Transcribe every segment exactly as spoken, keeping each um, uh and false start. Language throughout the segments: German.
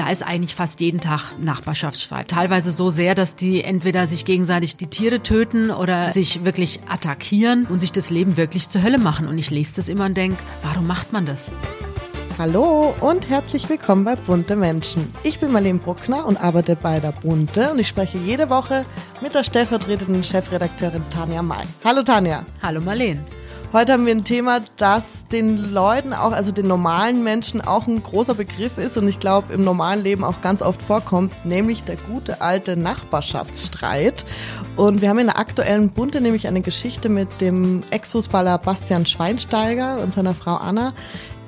da ist eigentlich fast jeden Tag Nachbarschaftsstreit. Teilweise so sehr, dass die entweder sich gegenseitig die Tiere töten oder sich wirklich attackieren und sich das Leben wirklich zur Hölle machen. Und ich lese das immer und denke, warum macht man das? Hallo und herzlich willkommen bei Bunte Menschen. Ich bin Marlene Bruckner und arbeite bei der Bunte und ich spreche jede Woche mit der stellvertretenden Chefredakteurin Tanja May. Hallo Tanja. Hallo Marlene. Heute haben wir ein Thema, das den Leuten auch, also den normalen Menschen auch ein großer Begriff ist und ich glaube im normalen Leben auch ganz oft vorkommt, nämlich der gute alte Nachbarschaftsstreit. Und wir haben in der aktuellen Bunte nämlich eine Geschichte mit dem Ex-Fußballer Bastian Schweinsteiger und seiner Frau Anna,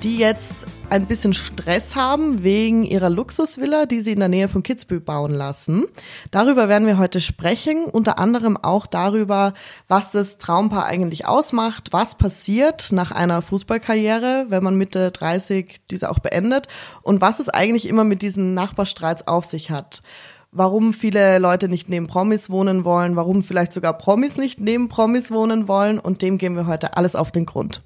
die jetzt ein bisschen Stress haben wegen ihrer Luxusvilla, die sie in der Nähe von Kitzbühel bauen lassen. Darüber werden wir heute sprechen, unter anderem auch darüber, was das Traumpaar eigentlich ausmacht, was passiert nach einer Fußballkarriere, wenn man Mitte dreißig diese auch beendet und was es eigentlich immer mit diesen Nachbarstreits auf sich hat. Warum viele Leute nicht neben Promis wohnen wollen, warum vielleicht sogar Promis nicht neben Promis wohnen wollen und dem gehen wir heute alles auf den Grund.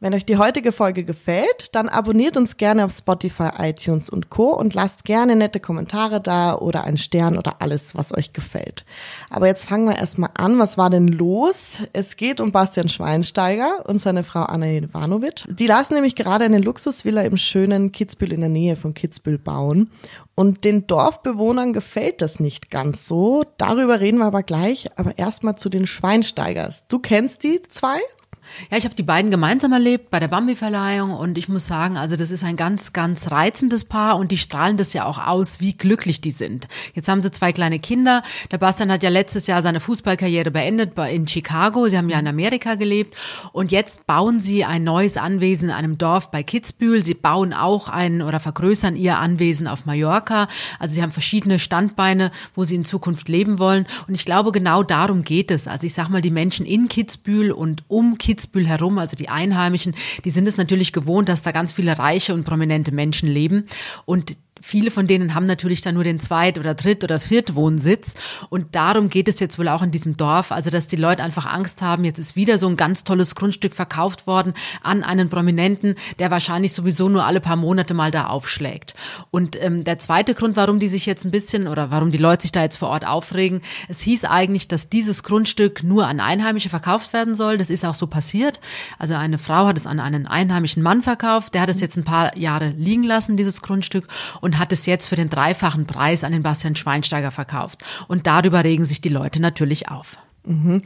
Wenn euch die heutige Folge gefällt, dann abonniert uns gerne auf Spotify, iTunes und Co. und lasst gerne nette Kommentare da oder einen Stern oder alles, was euch gefällt. Aber jetzt fangen wir erstmal an. Was war denn los? Es geht um Bastian Schweinsteiger und seine Frau Anna Ivanovic. Die lassen nämlich gerade eine Luxusvilla im schönen Kitzbühel in der Nähe von Kitzbühel bauen. Und den Dorfbewohnern gefällt das nicht ganz so. Darüber reden wir aber gleich. Aber erstmal zu den Schweinsteigers. Du kennst die zwei? Ja, ich habe die beiden gemeinsam erlebt bei der Bambi-Verleihung und ich muss sagen, also das ist ein ganz, ganz reizendes Paar und die strahlen das ja auch aus, wie glücklich die sind. Jetzt haben sie zwei kleine Kinder. Der Bastian hat ja letztes Jahr seine Fußballkarriere beendet in Chicago. Sie haben ja in Amerika gelebt und jetzt bauen sie ein neues Anwesen in einem Dorf bei Kitzbühel. Sie bauen auch ein oder vergrößern ihr Anwesen auf Mallorca. Also sie haben verschiedene Standbeine, wo sie in Zukunft leben wollen und ich glaube, genau darum geht es. Also ich sag mal, die Menschen in Kitzbühel und um Kitzbühel herum, also die Einheimischen, die sind es natürlich gewohnt, dass da ganz viele reiche und prominente Menschen leben und viele von denen haben natürlich dann nur den Zweit- oder Dritt- oder Viertwohnsitz und darum geht es jetzt wohl auch in diesem Dorf, also dass die Leute einfach Angst haben, jetzt ist wieder so ein ganz tolles Grundstück verkauft worden an einen Prominenten, der wahrscheinlich sowieso nur alle paar Monate mal da aufschlägt. Und ähm, der zweite Grund, warum die sich jetzt ein bisschen oder warum die Leute sich da jetzt vor Ort aufregen, es hieß eigentlich, dass dieses Grundstück nur an Einheimische verkauft werden soll, das ist auch so passiert, also eine Frau hat es an einen einheimischen Mann verkauft, der hat es jetzt ein paar Jahre liegen lassen, dieses Grundstück, und hat es jetzt für den dreifachen Preis an den Bastian Schweinsteiger verkauft. Und darüber regen sich die Leute natürlich auf. Mhm.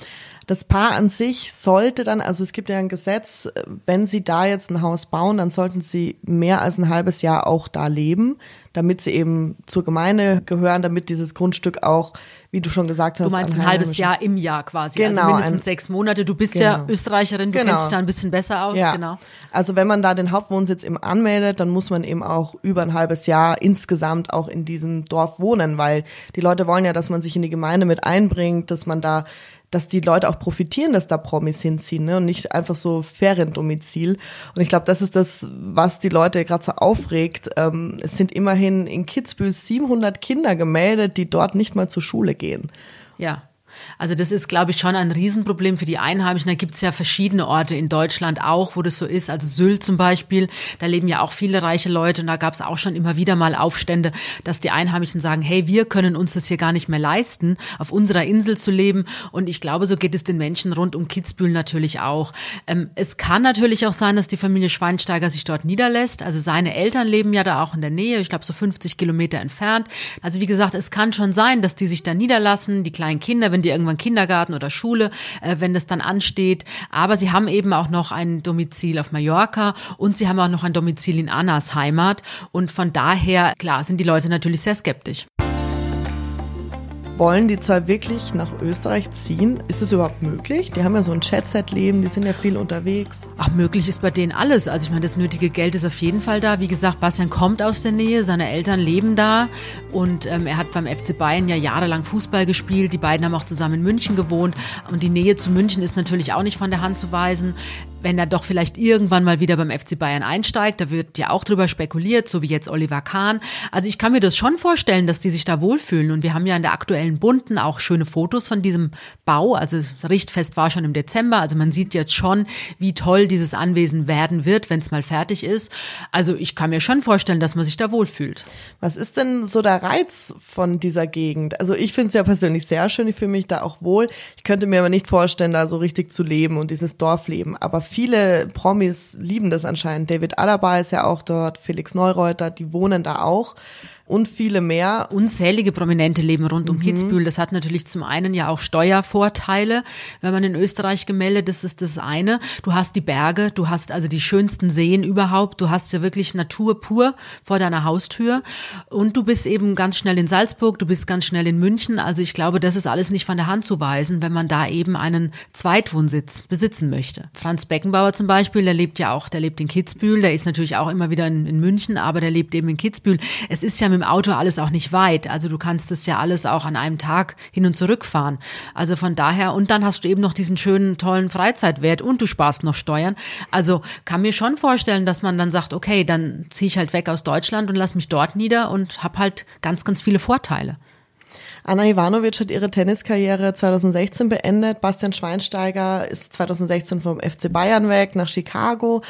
Das Paar an sich sollte dann, also es gibt ja ein Gesetz, wenn sie da jetzt ein Haus bauen, dann sollten sie mehr als ein halbes Jahr auch da leben, damit sie eben zur Gemeinde gehören, damit dieses Grundstück auch, wie du schon gesagt hast. Du meinst ein halbes Jahr im Jahr quasi, genau, also mindestens ein, sechs Monate. Du bist genau. ja Österreicherin, du genau. kennst dich da ein bisschen besser aus. Ja. Genau. Also wenn man da den Hauptwohnsitz eben anmeldet, dann muss man eben auch über ein halbes Jahr insgesamt auch in diesem Dorf wohnen, weil die Leute wollen ja, dass man sich in die Gemeinde mit einbringt, dass man da dass die Leute auch profitieren, dass da Promis hinziehen, ne? Und nicht einfach so Feriendomizil. Und ich glaube, das ist das, was die Leute gerade so aufregt. Ähm, es sind immerhin in Kitzbühel siebenhundert Kinder gemeldet, die dort nicht mal zur Schule gehen. Ja. Also das ist, glaube ich, schon ein Riesenproblem für die Einheimischen. Da gibt es ja verschiedene Orte in Deutschland auch, wo das so ist. Also Sylt zum Beispiel, da leben ja auch viele reiche Leute und da gab es auch schon immer wieder mal Aufstände, dass die Einheimischen sagen, hey, wir können uns das hier gar nicht mehr leisten, auf unserer Insel zu leben. Und ich glaube, so geht es den Menschen rund um Kitzbühel natürlich auch. Ähm, es kann natürlich auch sein, dass die Familie Schweinsteiger sich dort niederlässt. Also seine Eltern leben ja da auch in der Nähe, ich glaube so fünfzig Kilometer entfernt. Also wie gesagt, es kann schon sein, dass die sich da niederlassen, die kleinen Kinder, wenn die irgendwann Kindergarten oder Schule, äh, wenn das dann ansteht. Aber sie haben eben auch noch ein Domizil auf Mallorca und sie haben auch noch ein Domizil in Annas Heimat. Und von daher, klar, sind die Leute natürlich sehr skeptisch. Wollen die zwei wirklich nach Österreich ziehen? Ist das überhaupt möglich? Die haben ja so ein Jet-Set-Leben, die sind ja viel unterwegs. Ach, möglich ist bei denen alles. Also ich meine, das nötige Geld ist auf jeden Fall da. Wie gesagt, Bastian kommt aus der Nähe, seine Eltern leben da und ähm, er hat beim F C Bayern ja jahrelang Fußball gespielt. Die beiden haben auch zusammen in München gewohnt und die Nähe zu München ist natürlich auch nicht von der Hand zu weisen. wenn er doch vielleicht irgendwann mal wieder beim F C Bayern einsteigt. Da wird ja auch drüber spekuliert, so wie jetzt Oliver Kahn. Also ich kann mir das schon vorstellen, dass die sich da wohlfühlen. Und wir haben ja in der aktuellen Bunten auch schöne Fotos von diesem Bau. Also das Richtfest war schon im Dezember. Also man sieht jetzt schon, wie toll dieses Anwesen werden wird, wenn es mal fertig ist. Also ich kann mir schon vorstellen, dass man sich da wohlfühlt. Was ist denn so der Reiz von dieser Gegend? Also ich finde es ja persönlich sehr schön. Ich fühle mich da auch wohl. Ich könnte mir aber nicht vorstellen, da so richtig zu leben und dieses Dorfleben. Aber viele Promis lieben das anscheinend. David Alaba ist ja auch dort, Felix Neureuther, die wohnen da auch. Und viele mehr. Unzählige Prominente leben rund um mhm. Kitzbühel. Das hat natürlich zum einen ja auch Steuervorteile, wenn man in Österreich gemeldet ist, ist das eine. Du hast die Berge, du hast also die schönsten Seen überhaupt, du hast ja wirklich Natur pur vor deiner Haustür und du bist eben ganz schnell in Salzburg, du bist ganz schnell in München. Also ich glaube, das ist alles nicht von der Hand zu weisen, wenn man da eben einen Zweitwohnsitz besitzen möchte. Franz Beckenbauer zum Beispiel, der lebt ja auch, der lebt in Kitzbühel, der ist natürlich auch immer wieder in, in München, aber der lebt eben in Kitzbühel. Es ist ja mit im Auto alles auch nicht weit. Also du kannst das ja alles auch an einem Tag hin und zurück fahren. Also von daher, und dann hast du eben noch diesen schönen, tollen Freizeitwert und du sparst noch Steuern. Also kann mir schon vorstellen, dass man dann sagt, okay, dann ziehe ich halt weg aus Deutschland und lass mich dort nieder und habe halt ganz, ganz viele Vorteile. Anna Ivanovic hat ihre Tenniskarriere zwanzig sechzehn beendet. Bastian Schweinsteiger ist zwanzig sechzehn vom F C Bayern weg nach Chicago.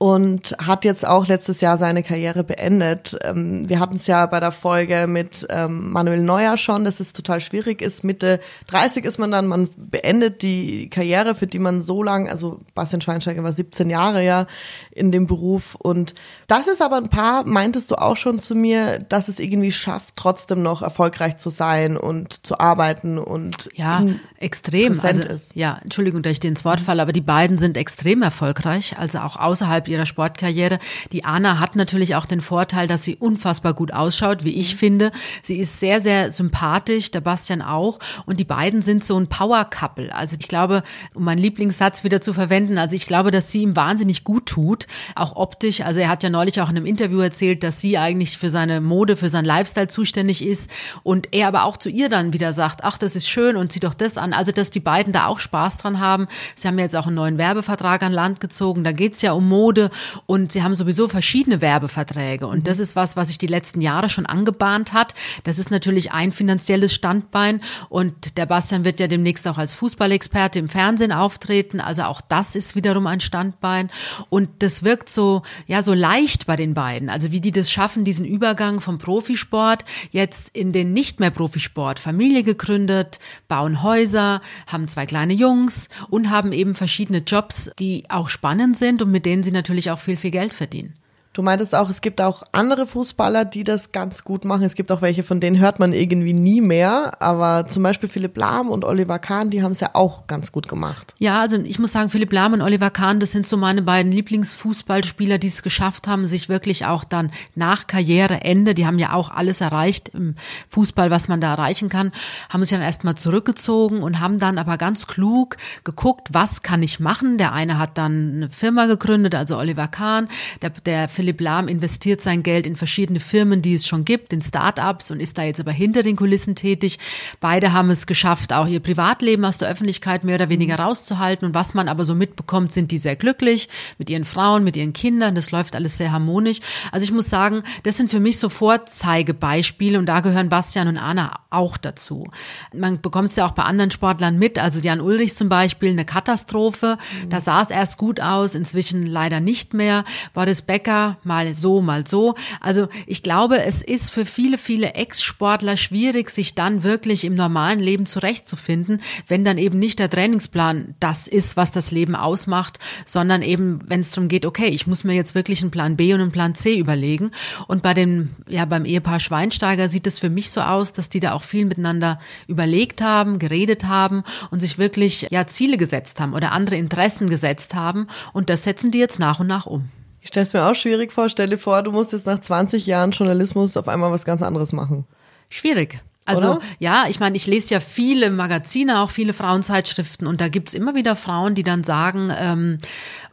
Und hat jetzt auch letztes Jahr seine Karriere beendet. Wir hatten es ja bei der Folge mit Manuel Neuer schon, dass es total schwierig ist. Mitte dreißig ist man dann, man beendet die Karriere, für die man so lang, also Bastian Schweinsteiger war siebzehn Jahre ja in dem Beruf. Und das ist aber ein paar, meintest du auch schon zu mir, dass es irgendwie schafft, trotzdem noch erfolgreich zu sein und zu arbeiten und ja, extrem präsent also, ist. Ja, Entschuldigung, dass ich dir ins Wort falle, aber die beiden sind extrem erfolgreich, also auch außerhalb ihrer Sportkarriere. Die Anna hat natürlich auch den Vorteil, dass sie unfassbar gut ausschaut, wie ich finde. Sie ist sehr, sehr sympathisch, der Bastian auch. Und die beiden sind so ein Power-Couple. Also ich glaube, um meinen Lieblingssatz wieder zu verwenden, also ich glaube, dass sie ihm wahnsinnig gut tut, auch optisch. Also er hat ja neulich auch in einem Interview erzählt, dass sie eigentlich für seine Mode, für seinen Lifestyle zuständig ist. Und er aber auch zu ihr dann wieder sagt, ach, das ist schön und zieh doch das an. Also dass die beiden da auch Spaß dran haben. Sie haben ja jetzt auch einen neuen Werbevertrag an Land gezogen. Da geht es ja um Mode. Und sie haben sowieso verschiedene Werbeverträge. Und das ist was, was sich die letzten Jahre schon angebahnt hat. Das ist natürlich ein finanzielles Standbein. Und der Bastian wird ja demnächst auch als Fußballexperte im Fernsehen auftreten. Also auch das ist wiederum ein Standbein. Und das wirkt so, ja, so leicht bei den beiden. Also wie die das schaffen, diesen Übergang vom Profisport jetzt in den nicht mehr Profisport. Familie gegründet, bauen Häuser, haben zwei kleine Jungs und haben eben verschiedene Jobs, die auch spannend sind und mit denen sie natürlich natürlich auch viel, viel Geld verdienen. Du meintest auch, es gibt auch andere Fußballer, die das ganz gut machen. Es gibt auch welche, von denen hört man irgendwie nie mehr. Aber zum Beispiel Philipp Lahm und Oliver Kahn, die haben es ja auch ganz gut gemacht. Ja, also ich muss sagen, Philipp Lahm und Oliver Kahn, das sind so meine beiden Lieblingsfußballspieler, die es geschafft haben, sich wirklich auch dann nach Karriereende, die haben ja auch alles erreicht im Fußball, was man da erreichen kann, haben sich dann erstmal zurückgezogen und haben dann aber ganz klug geguckt, was kann ich machen. Der eine hat dann eine Firma gegründet, also Oliver Kahn, der, der Philipp Philipp Lahm investiert sein Geld in verschiedene Firmen, die es schon gibt, in Start-ups und ist da jetzt aber hinter den Kulissen tätig. Beide haben es geschafft, auch ihr Privatleben aus der Öffentlichkeit mehr oder weniger rauszuhalten. Und was man aber so mitbekommt, sind die sehr glücklich mit ihren Frauen, mit ihren Kindern. Das läuft alles sehr harmonisch. Also ich muss sagen, das sind für mich so Vorzeigebeispiele und da gehören Bastian und Anna auch dazu. Man bekommt es ja auch bei anderen Sportlern mit. Also Jan Ullrich zum Beispiel, eine Katastrophe. Mhm. Da sah es erst gut aus, inzwischen leider nicht mehr. Boris Becker, mal so, mal so. Also ich glaube, es ist für viele, viele Ex-Sportler schwierig, sich dann wirklich im normalen Leben zurechtzufinden, wenn dann eben nicht der Trainingsplan das ist, was das Leben ausmacht, sondern eben, wenn es darum geht, okay, ich muss mir jetzt wirklich einen Plan B und einen Plan C überlegen. Und bei dem, ja, beim Ehepaar Schweinsteiger sieht es für mich so aus, dass die da auch viel miteinander überlegt haben, geredet haben und sich wirklich, ja, Ziele gesetzt haben oder andere Interessen gesetzt haben. Und das setzen die jetzt nach und nach um. Ich stelle es mir auch schwierig vor. Stell dir vor, du musst jetzt nach zwanzig Jahren Journalismus auf einmal was ganz anderes machen. Schwierig. Also, oder? Ja, ich meine, ich lese ja viele Magazine, auch viele Frauenzeitschriften und da gibt's immer wieder Frauen, die dann sagen, ähm,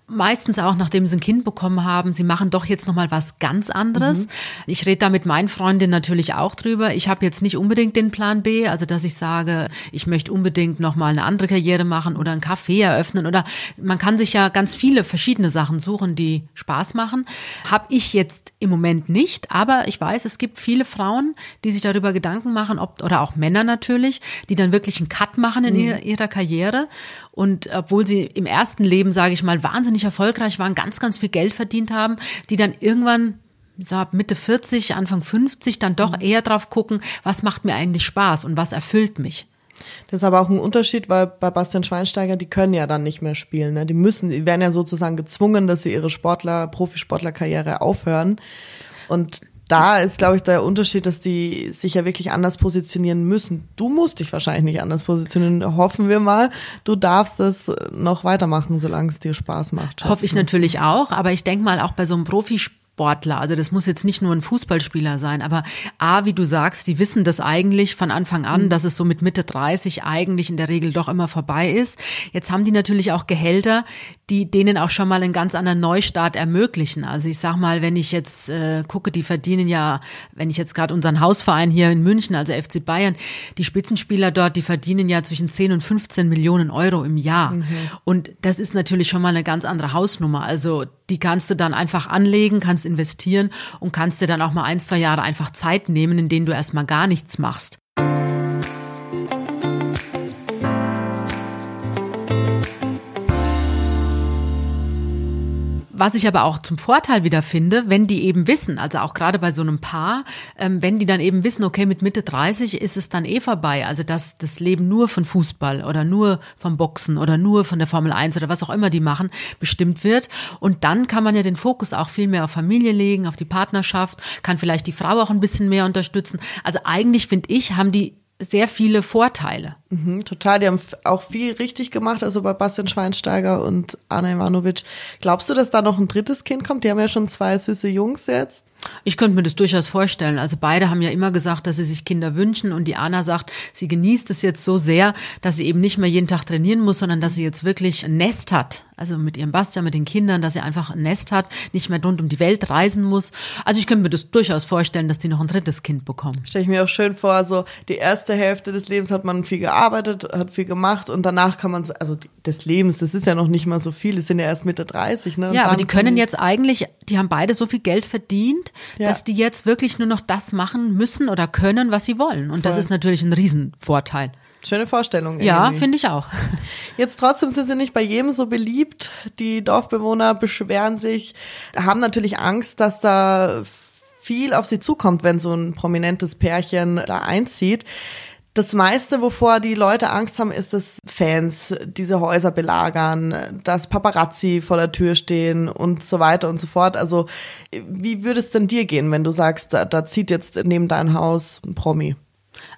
meistens auch, nachdem sie ein Kind bekommen haben, sie machen doch jetzt nochmal was ganz anderes. Mhm. Ich rede da mit meinen Freundinnen natürlich auch drüber. Ich habe jetzt nicht unbedingt den Plan B, also dass ich sage, ich möchte unbedingt nochmal eine andere Karriere machen oder ein Café eröffnen, oder man kann sich ja ganz viele verschiedene Sachen suchen, die Spaß machen. Habe ich jetzt im Moment nicht, aber ich weiß, es gibt viele Frauen, die sich darüber Gedanken machen, ob, oder auch Männer natürlich, die dann wirklich einen Cut machen in mhm. ihrer Karriere. Und obwohl sie im ersten Leben, sage ich mal, wahnsinnig erfolgreich waren, ganz, ganz viel Geld verdient haben, die dann irgendwann, so ab Mitte vierzig, Anfang fünfzig, dann doch eher drauf gucken, was macht mir eigentlich Spaß und was erfüllt mich. Das ist aber auch ein Unterschied, weil bei Bastian Schweinsteiger, die können ja dann nicht mehr spielen, ne? Die müssen, die werden ja sozusagen gezwungen, dass sie ihre Sportler, Profisportlerkarriere aufhören. Und da ist, glaube ich, der Unterschied, dass die sich ja wirklich anders positionieren müssen. Du musst dich wahrscheinlich nicht anders positionieren, hoffen wir mal. Du darfst das noch weitermachen, solange es dir Spaß macht. Hoffe ich natürlich auch, aber ich denke mal auch bei so einem Profisportler, also das muss jetzt nicht nur ein Fußballspieler sein, aber A, wie du sagst, die wissen das eigentlich von Anfang an, mhm. dass es so mit Mitte dreißig eigentlich in der Regel doch immer vorbei ist. Jetzt haben die natürlich auch Gehälter, die denen auch schon mal einen ganz anderen Neustart ermöglichen. Also ich sag mal, wenn ich jetzt äh, gucke, die verdienen ja, wenn ich jetzt gerade unseren Hausverein hier in München, also F C Bayern, die Spitzenspieler dort, die verdienen ja zwischen zehn und fünfzehn Millionen Euro im Jahr. Mhm. Und das ist natürlich schon mal eine ganz andere Hausnummer. Also die kannst du dann einfach anlegen, kannst investieren und kannst dir dann auch mal ein, zwei Jahre einfach Zeit nehmen, in denen du erstmal gar nichts machst. Was ich aber auch zum Vorteil wieder finde, wenn die eben wissen, also auch gerade bei so einem Paar, ähm, wenn die dann eben wissen, okay, mit Mitte dreißig ist es dann eh vorbei, also dass das Leben nur von Fußball oder nur vom Boxen oder nur von der Formel eins oder was auch immer die machen, bestimmt wird. Und dann kann man ja den Fokus auch viel mehr auf Familie legen, auf die Partnerschaft, kann vielleicht die Frau auch ein bisschen mehr unterstützen. Also eigentlich, finde ich, haben die sehr viele Vorteile. Mhm, total, die haben auch viel richtig gemacht, also bei Bastian Schweinsteiger und Anna Ivanovic. Glaubst du, dass da noch ein drittes Kind kommt? Die haben ja schon zwei süße Jungs jetzt. Ich könnte mir das durchaus vorstellen. Also beide haben ja immer gesagt, dass sie sich Kinder wünschen, und die Anna sagt, sie genießt es jetzt so sehr, dass sie eben nicht mehr jeden Tag trainieren muss, sondern dass sie jetzt wirklich ein Nest hat. Also mit ihrem Bastian, mit den Kindern, dass sie einfach ein Nest hat, nicht mehr rund um die Welt reisen muss. Also ich könnte mir das durchaus vorstellen, dass die noch ein drittes Kind bekommen. Stelle ich mir auch schön vor, so die erste Hälfte des Lebens hat man viel gearbeitet, hat viel gemacht, und danach kann man, also des Lebens, das ist ja noch nicht mal so viel, es sind ja erst Mitte dreißig. Ne? Ja, aber die können jetzt eigentlich, die haben beide so viel Geld verdient, ja, dass die jetzt wirklich nur noch das machen müssen oder können, was sie wollen. Und Voll. Das ist natürlich ein Riesenvorteil. Schöne Vorstellung. Irgendwie. Ja, finde ich auch. Jetzt trotzdem sind sie nicht bei jedem so beliebt. Die Dorfbewohner beschweren sich, haben natürlich Angst, dass da viel auf sie zukommt, wenn so ein prominentes Pärchen da einzieht. Das meiste, wovor die Leute Angst haben, ist, dass Fans diese Häuser belagern, dass Paparazzi vor der Tür stehen und so weiter und so fort. Also wie würde es denn dir gehen, wenn du sagst, da, da zieht jetzt neben dein Haus ein Promi?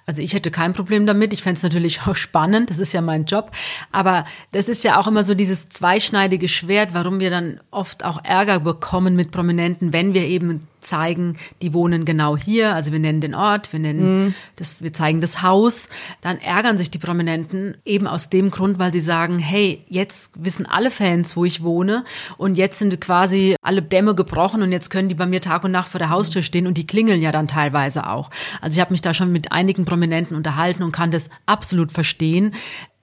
Also ich hätte kein Problem damit. Ich fände es natürlich auch spannend. Das ist ja mein Job. Aber das ist ja auch immer so dieses zweischneidige Schwert, warum wir dann oft auch Ärger bekommen mit Prominenten, wenn wir eben zeigen, die wohnen genau hier. Also wir nennen den Ort, wir nennen mm. das, wir zeigen das Haus. Dann ärgern sich die Prominenten eben aus dem Grund, weil sie sagen, hey, jetzt wissen alle Fans, wo ich wohne, und jetzt sind quasi alle Dämme gebrochen und jetzt können die bei mir Tag und Nacht vor der Haustür stehen, und die klingeln ja dann teilweise auch. Also ich habe mich da schon mit einigen Prominenten unterhalten und kann das absolut verstehen.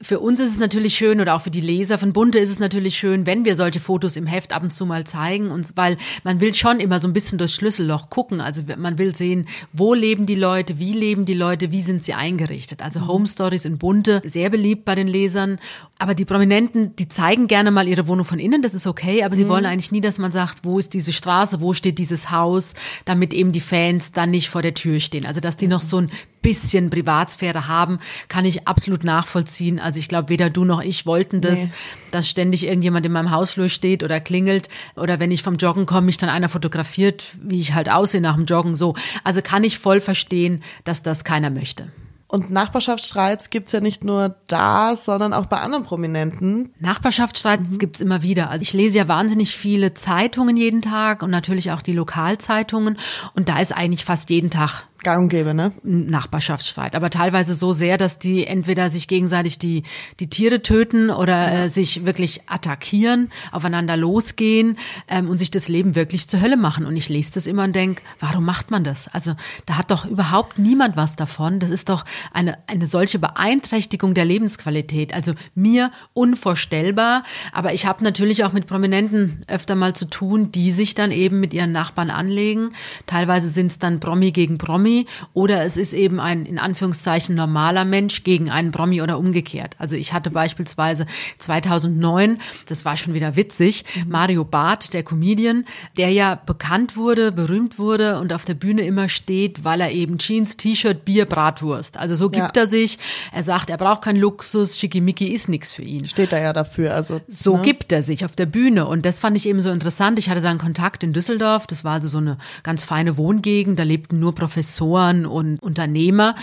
Für uns ist es natürlich schön, oder auch für die Leser von Bunte ist es natürlich schön, wenn wir solche Fotos im Heft ab und zu mal zeigen, und weil man will schon immer so ein bisschen durchs Schlüsselloch gucken. Also man will sehen, wo leben die Leute, wie leben die Leute, wie sind sie eingerichtet. Also Home Stories in Bunte, sehr beliebt bei den Lesern. Aber die Prominenten, die zeigen gerne mal ihre Wohnung von innen, das ist okay, aber sie mhm. wollen eigentlich nie, dass man sagt, wo ist diese Straße, wo steht dieses Haus, damit eben die Fans dann nicht vor der Tür stehen. Also dass die noch so ein bisschen Privatsphäre haben, kann ich absolut nachvollziehen. Also ich glaube, weder du noch ich wollten das, nee. dass ständig irgendjemand in meinem Hausflur steht oder klingelt, oder wenn ich vom Joggen komme, mich dann einer fotografiert, wie ich halt aussehe nach dem Joggen, so. Also kann ich voll verstehen, dass das keiner möchte. Und Nachbarschaftsstreits gibt's ja nicht nur da, sondern auch bei anderen Prominenten. Nachbarschaftsstreits mhm. gibt's immer wieder. Also ich lese ja wahnsinnig viele Zeitungen jeden Tag und natürlich auch die Lokalzeitungen, und da ist eigentlich fast jeden Tag Gang und gäbe, ne? Nachbarschaftsstreit. Aber teilweise so sehr, dass die entweder sich gegenseitig die, die Tiere töten oder ja. äh, sich wirklich attackieren, aufeinander losgehen ähm, und sich das Leben wirklich zur Hölle machen. Und ich lese das immer und denke, warum macht man das? Also da hat doch überhaupt niemand was davon. Das ist doch eine, eine solche Beeinträchtigung der Lebensqualität. Also mir unvorstellbar. Aber ich habe natürlich auch mit Prominenten öfter mal zu tun, die sich dann eben mit ihren Nachbarn anlegen. Teilweise sind es dann Promi gegen Promi oder es ist eben ein, in Anführungszeichen, normaler Mensch gegen einen Promi oder umgekehrt. Also ich hatte beispielsweise zweitausendneun, das war schon wieder witzig, Mario Barth, der Comedian, der ja bekannt wurde, berühmt wurde und auf der Bühne immer steht, weil er eben Jeans, T-Shirt, Bier, Bratwurst. Also so gibt ja. er sich. Er sagt, er braucht keinen Luxus, Schickimicki ist nichts für ihn. Steht er ja dafür. Also, so ne? gibt er sich auf der Bühne und das fand ich eben so interessant. Ich hatte dann Kontakt in Düsseldorf, das war also so eine ganz feine Wohngegend, da lebten nur Professoren und Unternehmer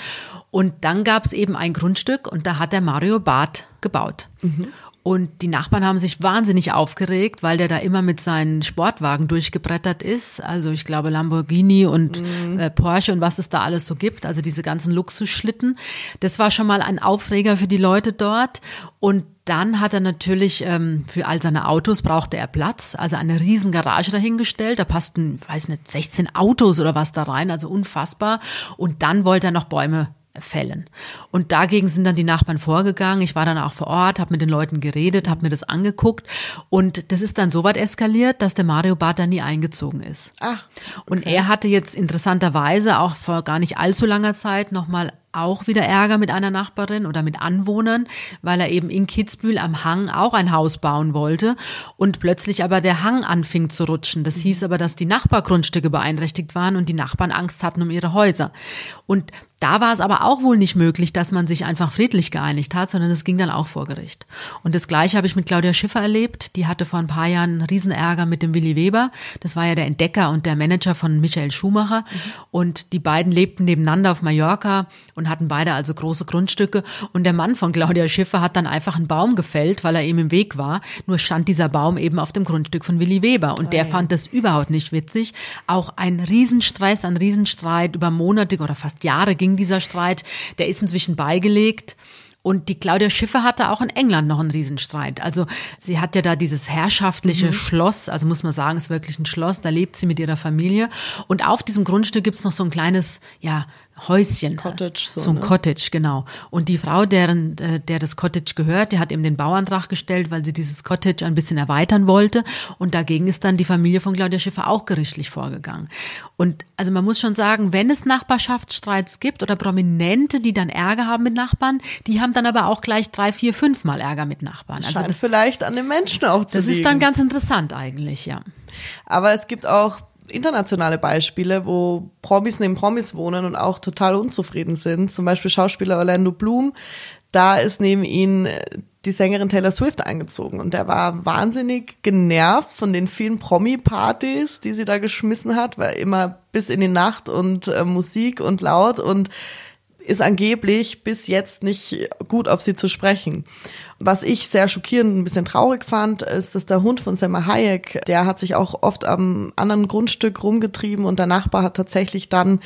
und dann gab es eben ein Grundstück und da hat der Mario Barth gebaut. Mhm. Und die Nachbarn haben sich wahnsinnig aufgeregt, weil der da immer mit seinen Sportwagen durchgebrettert ist. Also ich glaube Lamborghini und mhm. äh, Porsche und was es da alles so gibt. Also diese ganzen Luxusschlitten. Das war schon mal ein Aufreger für die Leute dort. Und dann hat er natürlich ähm, für all seine Autos brauchte er Platz, also eine riesen Garage dahingestellt, da passten, weiß nicht, sechzehn Autos oder was da rein, also unfassbar. Und dann wollte er noch Bäume fällen. Und dagegen sind dann die Nachbarn vorgegangen. Ich war dann auch vor Ort, habe mit den Leuten geredet, habe mir das angeguckt und das ist dann so weit eskaliert, dass der Mario Barth da nie eingezogen ist. Ach, okay. Und er hatte jetzt interessanterweise auch vor gar nicht allzu langer Zeit nochmal auch wieder Ärger mit einer Nachbarin oder mit Anwohnern, weil er eben in Kitzbühel am Hang auch ein Haus bauen wollte und plötzlich aber der Hang anfing zu rutschen. Das hieß aber, dass die Nachbargrundstücke beeinträchtigt waren und die Nachbarn Angst hatten um ihre Häuser. Und da war es aber auch wohl nicht möglich, dass man sich einfach friedlich geeinigt hat, sondern es ging dann auch vor Gericht. Und das Gleiche habe ich mit Claudia Schiffer erlebt. Die hatte vor ein paar Jahren einen Riesenärger mit dem Willi Weber. Das war ja der Entdecker und der Manager von Michael Schumacher. Mhm. Und die beiden lebten nebeneinander auf Mallorca und hatten beide also große Grundstücke. Und der Mann von Claudia Schiffer hat dann einfach einen Baum gefällt, weil er ihm im Weg war. Nur stand dieser Baum eben auf dem Grundstück von Willi Weber. Und oh, der ja. fand das überhaupt nicht witzig. Auch ein Riesenstress, ein Riesenstreit über Monate oder fast Jahre ging dieser Streit, der ist inzwischen beigelegt. Und die Claudia Schiffer hatte auch in England noch einen Riesenstreit. Also sie hat ja da dieses herrschaftliche mhm. Schloss, also muss man sagen, ist wirklich ein Schloss, da lebt sie mit ihrer Familie. Und auf diesem Grundstück gibt es noch so ein kleines, ja, Häuschen. Cottage, so, so ein ne? Cottage, genau. Und die Frau, deren, der das Cottage gehört, die hat eben den Bauantrag gestellt, weil sie dieses Cottage ein bisschen erweitern wollte. Und dagegen ist dann die Familie von Claudia Schiffer auch gerichtlich vorgegangen. Und also man muss schon sagen, wenn es Nachbarschaftsstreits gibt oder Prominente, die dann Ärger haben mit Nachbarn, die haben dann aber auch gleich drei, vier, fünf Mal Ärger mit Nachbarn. Das also scheint das, vielleicht an den Menschen auch zu liegen. Das ist dann ganz interessant eigentlich, ja. Aber es gibt auch internationale Beispiele, wo Promis neben Promis wohnen und auch total unzufrieden sind. Zum Beispiel Schauspieler Orlando Bloom, da ist neben ihm die Sängerin Taylor Swift eingezogen und der war wahnsinnig genervt von den vielen Promi-Partys, die sie da geschmissen hat, weil immer bis in die Nacht und äh, Musik und laut und ist angeblich bis jetzt nicht gut auf sie zu sprechen. Was ich sehr schockierend, ein bisschen traurig fand, ist, dass der Hund von Selma Hayek, der hat sich auch oft am anderen Grundstück rumgetrieben und der Nachbar hat tatsächlich dann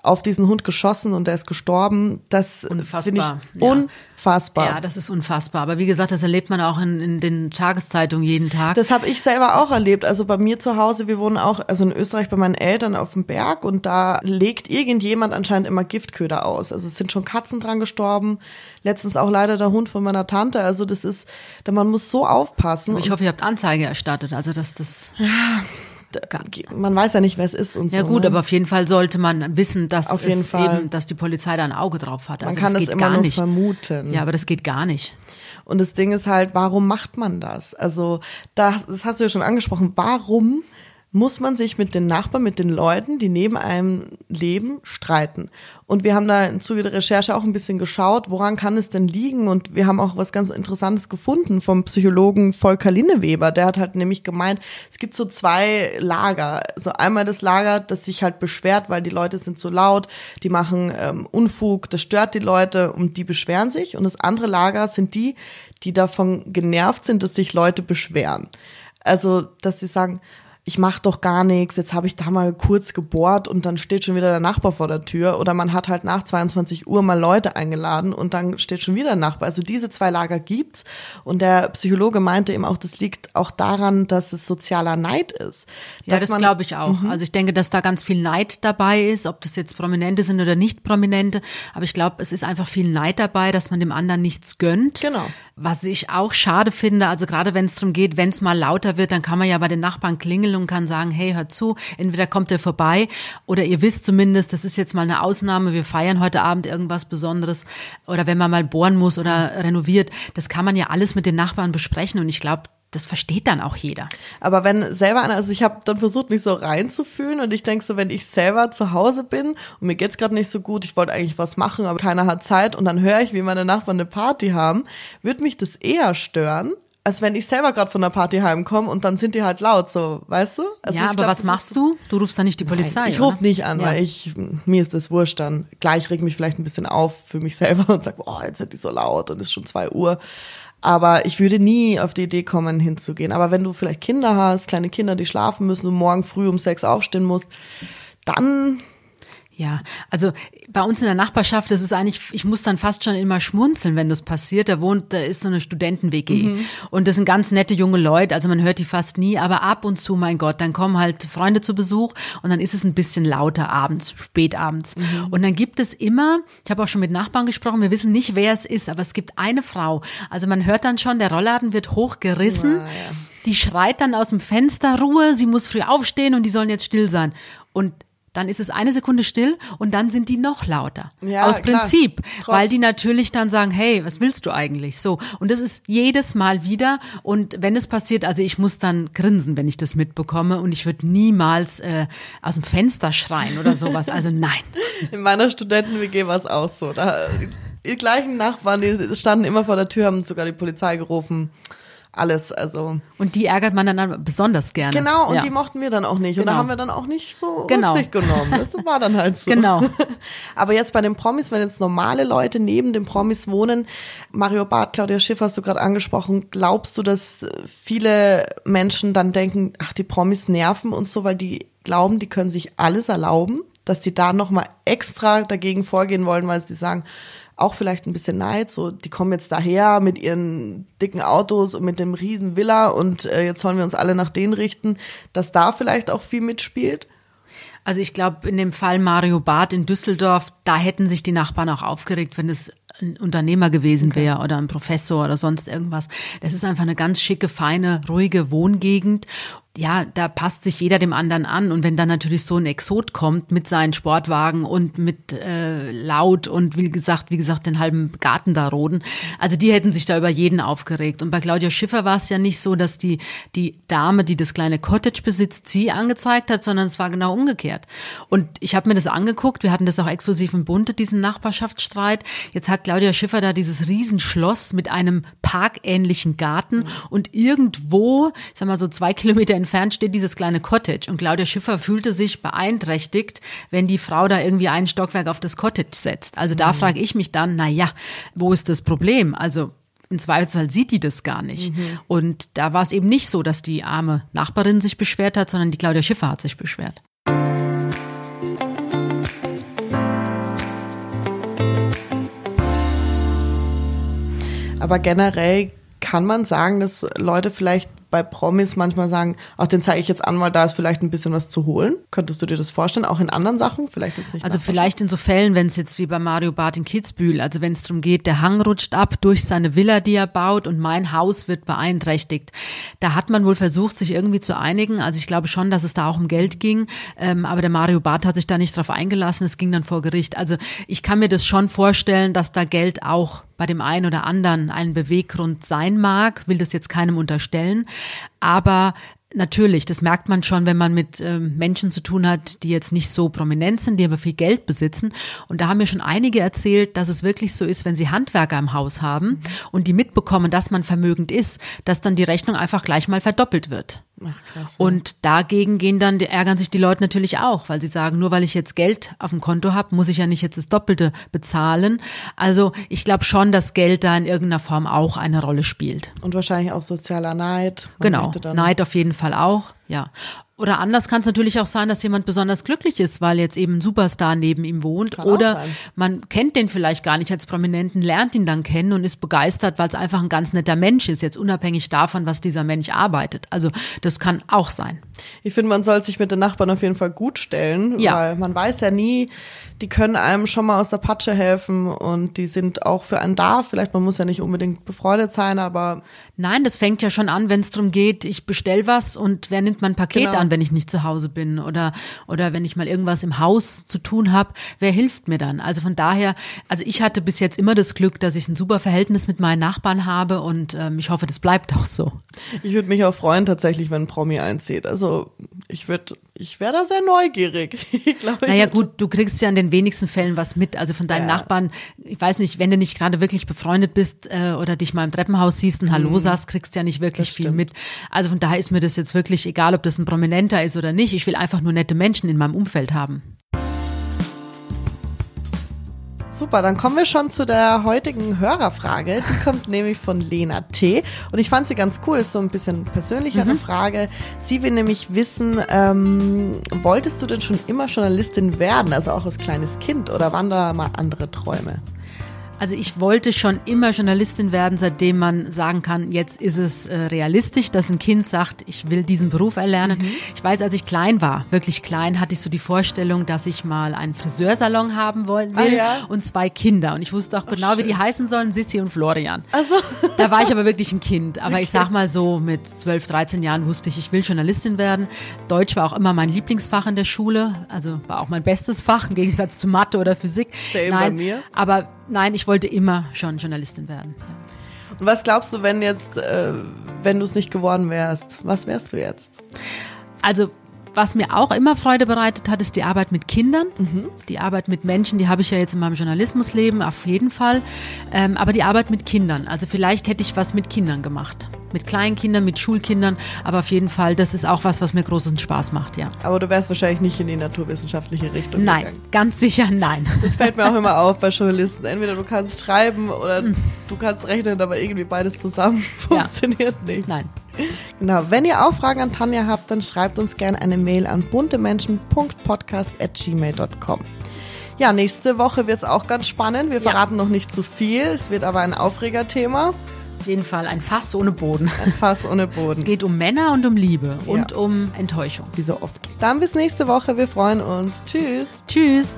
auf diesen Hund geschossen und der ist gestorben. Das unfassbar. Finde ich unfassbar. Ja. ja, das ist unfassbar. Aber wie gesagt, das erlebt man auch in, in den Tageszeitungen jeden Tag. Das habe ich selber auch erlebt. Also bei mir zu Hause, wir wohnen auch, also in Österreich bei meinen Eltern auf dem Berg und da legt irgendjemand anscheinend immer Giftköder aus. Also es sind schon Katzen dran gestorben. Letztens auch leider der Hund von meiner Tante. Also das ist, man muss so aufpassen. Aber ich hoffe, ihr habt Anzeige erstattet. Also dass das... Ja. Man weiß ja nicht, wer es ist und ja, so. Ja gut, ne? Aber auf jeden Fall sollte man wissen, dass auf es eben, dass die Polizei da ein Auge drauf hat. Also man kann das, das immer nur nicht vermuten. Ja, aber das geht gar nicht. Und das Ding ist halt, warum macht man das? Also das, das hast du ja schon angesprochen. Warum muss man sich mit den Nachbarn, mit den Leuten, die neben einem leben, streiten? Und wir haben da im Zuge der Recherche auch ein bisschen geschaut, woran kann es denn liegen? Und wir haben auch was ganz Interessantes gefunden vom Psychologen Volker Linneweber. Der hat halt nämlich gemeint, es gibt so zwei Lager. Also einmal das Lager, das sich halt beschwert, weil die Leute sind so laut, die machen ähm, Unfug, das stört die Leute und die beschweren sich. Und das andere Lager sind die, die davon genervt sind, dass sich Leute beschweren. Also, dass sie sagen, ich mache doch gar nichts, jetzt habe ich da mal kurz gebohrt und dann steht schon wieder der Nachbar vor der Tür. Oder man hat halt nach zweiundzwanzig Uhr mal Leute eingeladen und dann steht schon wieder ein Nachbar. Also diese zwei Lager gibt's. Und der Psychologe meinte eben auch, das liegt auch daran, dass es sozialer Neid ist. Ja, das glaube ich auch. Mhm. Also ich denke, dass da ganz viel Neid dabei ist, ob das jetzt Prominente sind oder nicht Prominente. Aber ich glaube, es ist einfach viel Neid dabei, dass man dem anderen nichts gönnt. Genau. Was ich auch schade finde, also gerade wenn es darum geht, wenn es mal lauter wird, dann kann man ja bei den Nachbarn klingeln und kann sagen, hey, hört zu, entweder kommt ihr vorbei oder ihr wisst zumindest, das ist jetzt mal eine Ausnahme, wir feiern heute Abend irgendwas Besonderes oder wenn man mal bohren muss oder renoviert, das kann man ja alles mit den Nachbarn besprechen und ich glaube, das versteht dann auch jeder. Aber wenn selber einer, also ich habe dann versucht, mich so reinzufühlen und ich denke so, wenn ich selber zu Hause bin und mir geht's gerade nicht so gut, ich wollte eigentlich was machen, aber keiner hat Zeit und dann höre ich, wie meine Nachbarn eine Party haben, würde mich das eher stören, als wenn ich selber gerade von der Party heimkomme und dann sind die halt laut, so, weißt du? Also ja, aber glaub, was machst du? Du rufst dann nicht die Polizei, Nein, ich rufe nicht an, ja. weil ich, mir ist das wurscht dann. Klar, ich reg mich vielleicht ein bisschen auf für mich selber und sage, oh, jetzt sind die so laut und es ist schon zwei Uhr. Aber ich würde nie auf die Idee kommen, hinzugehen. Aber wenn du vielleicht Kinder hast, kleine Kinder, die schlafen müssen und morgen früh um sechs aufstehen musst, dann... Ja, also bei uns in der Nachbarschaft, das ist eigentlich, ich muss dann fast schon immer schmunzeln, wenn das passiert. Da wohnt, da ist so eine Studenten-W G. Mhm. Und das sind ganz nette junge Leute, also man hört die fast nie, aber ab und zu, mein Gott, dann kommen halt Freunde zu Besuch und dann ist es ein bisschen lauter abends, spätabends. Mhm. Und dann gibt es immer, ich habe auch schon mit Nachbarn gesprochen, wir wissen nicht, wer es ist, aber es gibt eine Frau. Also man hört dann schon, der Rollladen wird hochgerissen, ja, ja. Die schreit dann aus dem Fenster, Ruhe, sie muss früh aufstehen und die sollen jetzt still sein. Und dann ist es eine Sekunde still und dann sind die noch lauter. Ja, aus Prinzip, klar, weil die natürlich dann sagen, hey, was willst du eigentlich? So. Und das ist jedes Mal wieder. Und wenn es passiert, also ich muss dann grinsen, wenn ich das mitbekomme. Und ich würde niemals äh, aus dem Fenster schreien oder sowas. Also nein. In meiner Studenten-W G war es auch so. Da, die gleichen Nachbarn, die standen immer vor der Tür, haben sogar die Polizei gerufen. Alles, also. Und die ärgert man dann besonders gerne. Genau, und ja. Die mochten wir dann auch nicht. Genau. Und da haben wir dann auch nicht so genau. Rücksicht genommen. Das war dann halt so. Genau. Aber jetzt bei den Promis, wenn jetzt normale Leute neben den Promis wohnen, Mario Barth, Claudia Schiffer hast du gerade angesprochen, glaubst du, dass viele Menschen dann denken, ach, die Promis nerven und so, weil die glauben, die können sich alles erlauben, dass die da nochmal extra dagegen vorgehen wollen, weil sie sagen, auch vielleicht ein bisschen Neid, so die kommen jetzt daher mit ihren dicken Autos und mit dem riesen Villa und äh, jetzt sollen wir uns alle nach denen richten, dass da vielleicht auch viel mitspielt? Also ich glaube, in dem Fall Mario Barth in Düsseldorf, da hätten sich die Nachbarn auch aufgeregt, wenn es ein Unternehmer gewesen okay. wäre oder ein Professor oder sonst irgendwas. Das ist einfach eine ganz schicke, feine, ruhige Wohngegend. Ja, da passt sich jeder dem anderen an. Und wenn dann natürlich so ein Exot kommt mit seinen Sportwagen und mit äh, laut und wie gesagt, wie gesagt, den halben Garten da roden. Also die hätten sich da über jeden aufgeregt. Und bei Claudia Schiffer war es ja nicht so, dass die, die Dame, die das kleine Cottage besitzt, sie angezeigt hat, sondern es war genau umgekehrt. Und ich habe mir das angeguckt. Wir hatten das auch exklusiv im Bunte, diesen Nachbarschaftsstreit. Jetzt hat Claudia Schiffer da dieses Riesenschloss mit einem parkähnlichen Garten. Und irgendwo, ich sag mal so zwei Kilometer entfernt, Entfernt steht dieses kleine Cottage und Claudia Schiffer fühlte sich beeinträchtigt, wenn die Frau da irgendwie ein Stockwerk auf das Cottage setzt. Also da mhm. frage ich mich dann, naja, wo ist das Problem? Also im Zweifelsfall sieht die das gar nicht. Mhm. Und da war es eben nicht so, dass die arme Nachbarin sich beschwert hat, sondern die Claudia Schiffer hat sich beschwert. Aber generell kann man sagen, dass Leute vielleicht bei Promis manchmal sagen, ach, den zeige ich jetzt an, weil da ist vielleicht ein bisschen was zu holen. Könntest du dir das vorstellen, auch in anderen Sachen? Vielleicht jetzt nicht. Also vielleicht in so Fällen, wenn es jetzt wie bei Mario Barth in Kitzbühel, also wenn es darum geht, der Hang rutscht ab durch seine Villa, die er baut und mein Haus wird beeinträchtigt. Da hat man wohl versucht, sich irgendwie zu einigen. Also ich glaube schon, dass es da auch um Geld ging, ähm, aber der Mario Barth hat sich da nicht drauf eingelassen, es ging dann vor Gericht. Also ich kann mir das schon vorstellen, dass da Geld auch bei dem einen oder anderen ein Beweggrund sein mag, will das jetzt keinem unterstellen. Aber natürlich, das merkt man schon, wenn man mit ähm, Menschen zu tun hat, die jetzt nicht so prominent sind, die aber viel Geld besitzen. Und da haben mir schon einige erzählt, dass es wirklich so ist, wenn sie Handwerker im Haus haben und die mitbekommen, dass man vermögend ist, dass dann die Rechnung einfach gleich mal verdoppelt wird. Ach, krass, ja. Und dagegen gehen dann, ärgern sich die Leute natürlich auch, weil sie sagen, nur weil ich jetzt Geld auf dem Konto habe, muss ich ja nicht jetzt das Doppelte bezahlen. Also ich glaube schon, dass Geld da in irgendeiner Form auch eine Rolle spielt. Und wahrscheinlich auch sozialer Neid. Man genau, Neid auf jeden Fall auch, ja. Oder anders kann es natürlich auch sein, dass jemand besonders glücklich ist, weil jetzt eben ein Superstar neben ihm wohnt. Kann oder man kennt den vielleicht gar nicht als Prominenten, lernt ihn dann kennen und ist begeistert, weil es einfach ein ganz netter Mensch ist, jetzt unabhängig davon, was dieser Mensch arbeitet. Also das kann auch sein. Ich finde, man soll sich mit den Nachbarn auf jeden Fall gut stellen, ja. Weil man weiß ja nie, die können einem schon mal aus der Patsche helfen und die sind auch für einen da. Vielleicht, man muss ja nicht unbedingt befreundet sein, aber... Nein, das fängt ja schon an, wenn es darum geht, ich bestell was und wer nimmt mein Paket genau. an? Wenn ich nicht zu Hause bin oder oder wenn ich mal irgendwas im Haus zu tun habe, wer hilft mir dann? Also von daher, also ich hatte bis jetzt immer das Glück, dass ich ein super Verhältnis mit meinen Nachbarn habe und ähm, ich hoffe, das bleibt auch so. Ich würde mich auch freuen tatsächlich, wenn ein Promi einzieht. Also ich würde, ich wäre da sehr neugierig. Ich glaub, ich naja gut, du kriegst ja in den wenigsten Fällen was mit. Also von deinen ja. Nachbarn, ich weiß nicht, wenn du nicht gerade wirklich befreundet bist äh, oder dich mal im Treppenhaus siehst und Hallo mhm. sagst, kriegst du ja nicht wirklich viel mit. Also von daher ist mir das jetzt wirklich egal, ob das ein Prominent ist oder nicht. Ich will einfach nur nette Menschen in meinem Umfeld haben. Super, dann kommen wir schon zu der heutigen Hörerfrage. Die kommt nämlich von Lena T. Und ich fand sie ganz cool. Ist so ein bisschen persönlichere mhm. Frage. Sie will nämlich wissen, ähm, wolltest du denn schon immer Journalistin werden? Also auch als kleines Kind? Oder waren da mal andere Träume? Also ich wollte schon immer Journalistin werden, seitdem man sagen kann, jetzt ist es äh, realistisch, dass ein Kind sagt, ich will diesen Beruf erlernen. Mhm. Ich weiß, als ich klein war, wirklich klein, hatte ich so die Vorstellung, dass ich mal einen Friseursalon haben wollen will ah, ja. und zwei Kinder. Und ich wusste auch Ach, genau, schön. Wie die heißen sollen, Sissi und Florian. Also. Da war ich aber wirklich ein Kind. Aber okay. ich sag mal so, mit zwölf, dreizehn Jahren wusste ich, ich will Journalistin werden. Deutsch war auch immer mein Lieblingsfach in der Schule, also war auch mein bestes Fach, im Gegensatz zu Mathe oder Physik. Same Nein, bei mir. Aber Nein, ich wollte immer schon Journalistin werden. Ja. Und was glaubst du, wenn jetzt, äh, wenn du es nicht geworden wärst? Was wärst du jetzt? Also, was mir auch immer Freude bereitet hat, ist die Arbeit mit Kindern. Mhm. Die Arbeit mit Menschen, die habe ich ja jetzt in meinem Journalismusleben, auf jeden Fall. Ähm, aber die Arbeit mit Kindern. Also vielleicht hätte ich was mit Kindern gemacht. Mit kleinen Kindern, mit Schulkindern. Aber auf jeden Fall, das ist auch was, was mir großen Spaß macht, ja. Aber du wärst wahrscheinlich nicht in die naturwissenschaftliche Richtung nein, gegangen. Nein, ganz sicher nein. Das fällt mir auch immer auf bei Journalisten. Entweder du kannst schreiben oder mhm. du kannst rechnen, aber irgendwie beides zusammen funktioniert ja. nicht. Nein. Genau, wenn ihr auch Fragen an Tanja habt, dann schreibt uns gerne eine Mail an buntemenschen punkt podcast at gmail punkt com. Ja, nächste Woche wird es auch ganz spannend. Wir verraten ja. noch nicht zu viel, es wird aber ein Aufregerthema. Auf jeden Fall ein Fass ohne Boden. Ein Fass ohne Boden. Es geht um Männer und um Liebe und ja. um Enttäuschung. Wie so oft. Dann bis nächste Woche, wir freuen uns. Tschüss. Tschüss.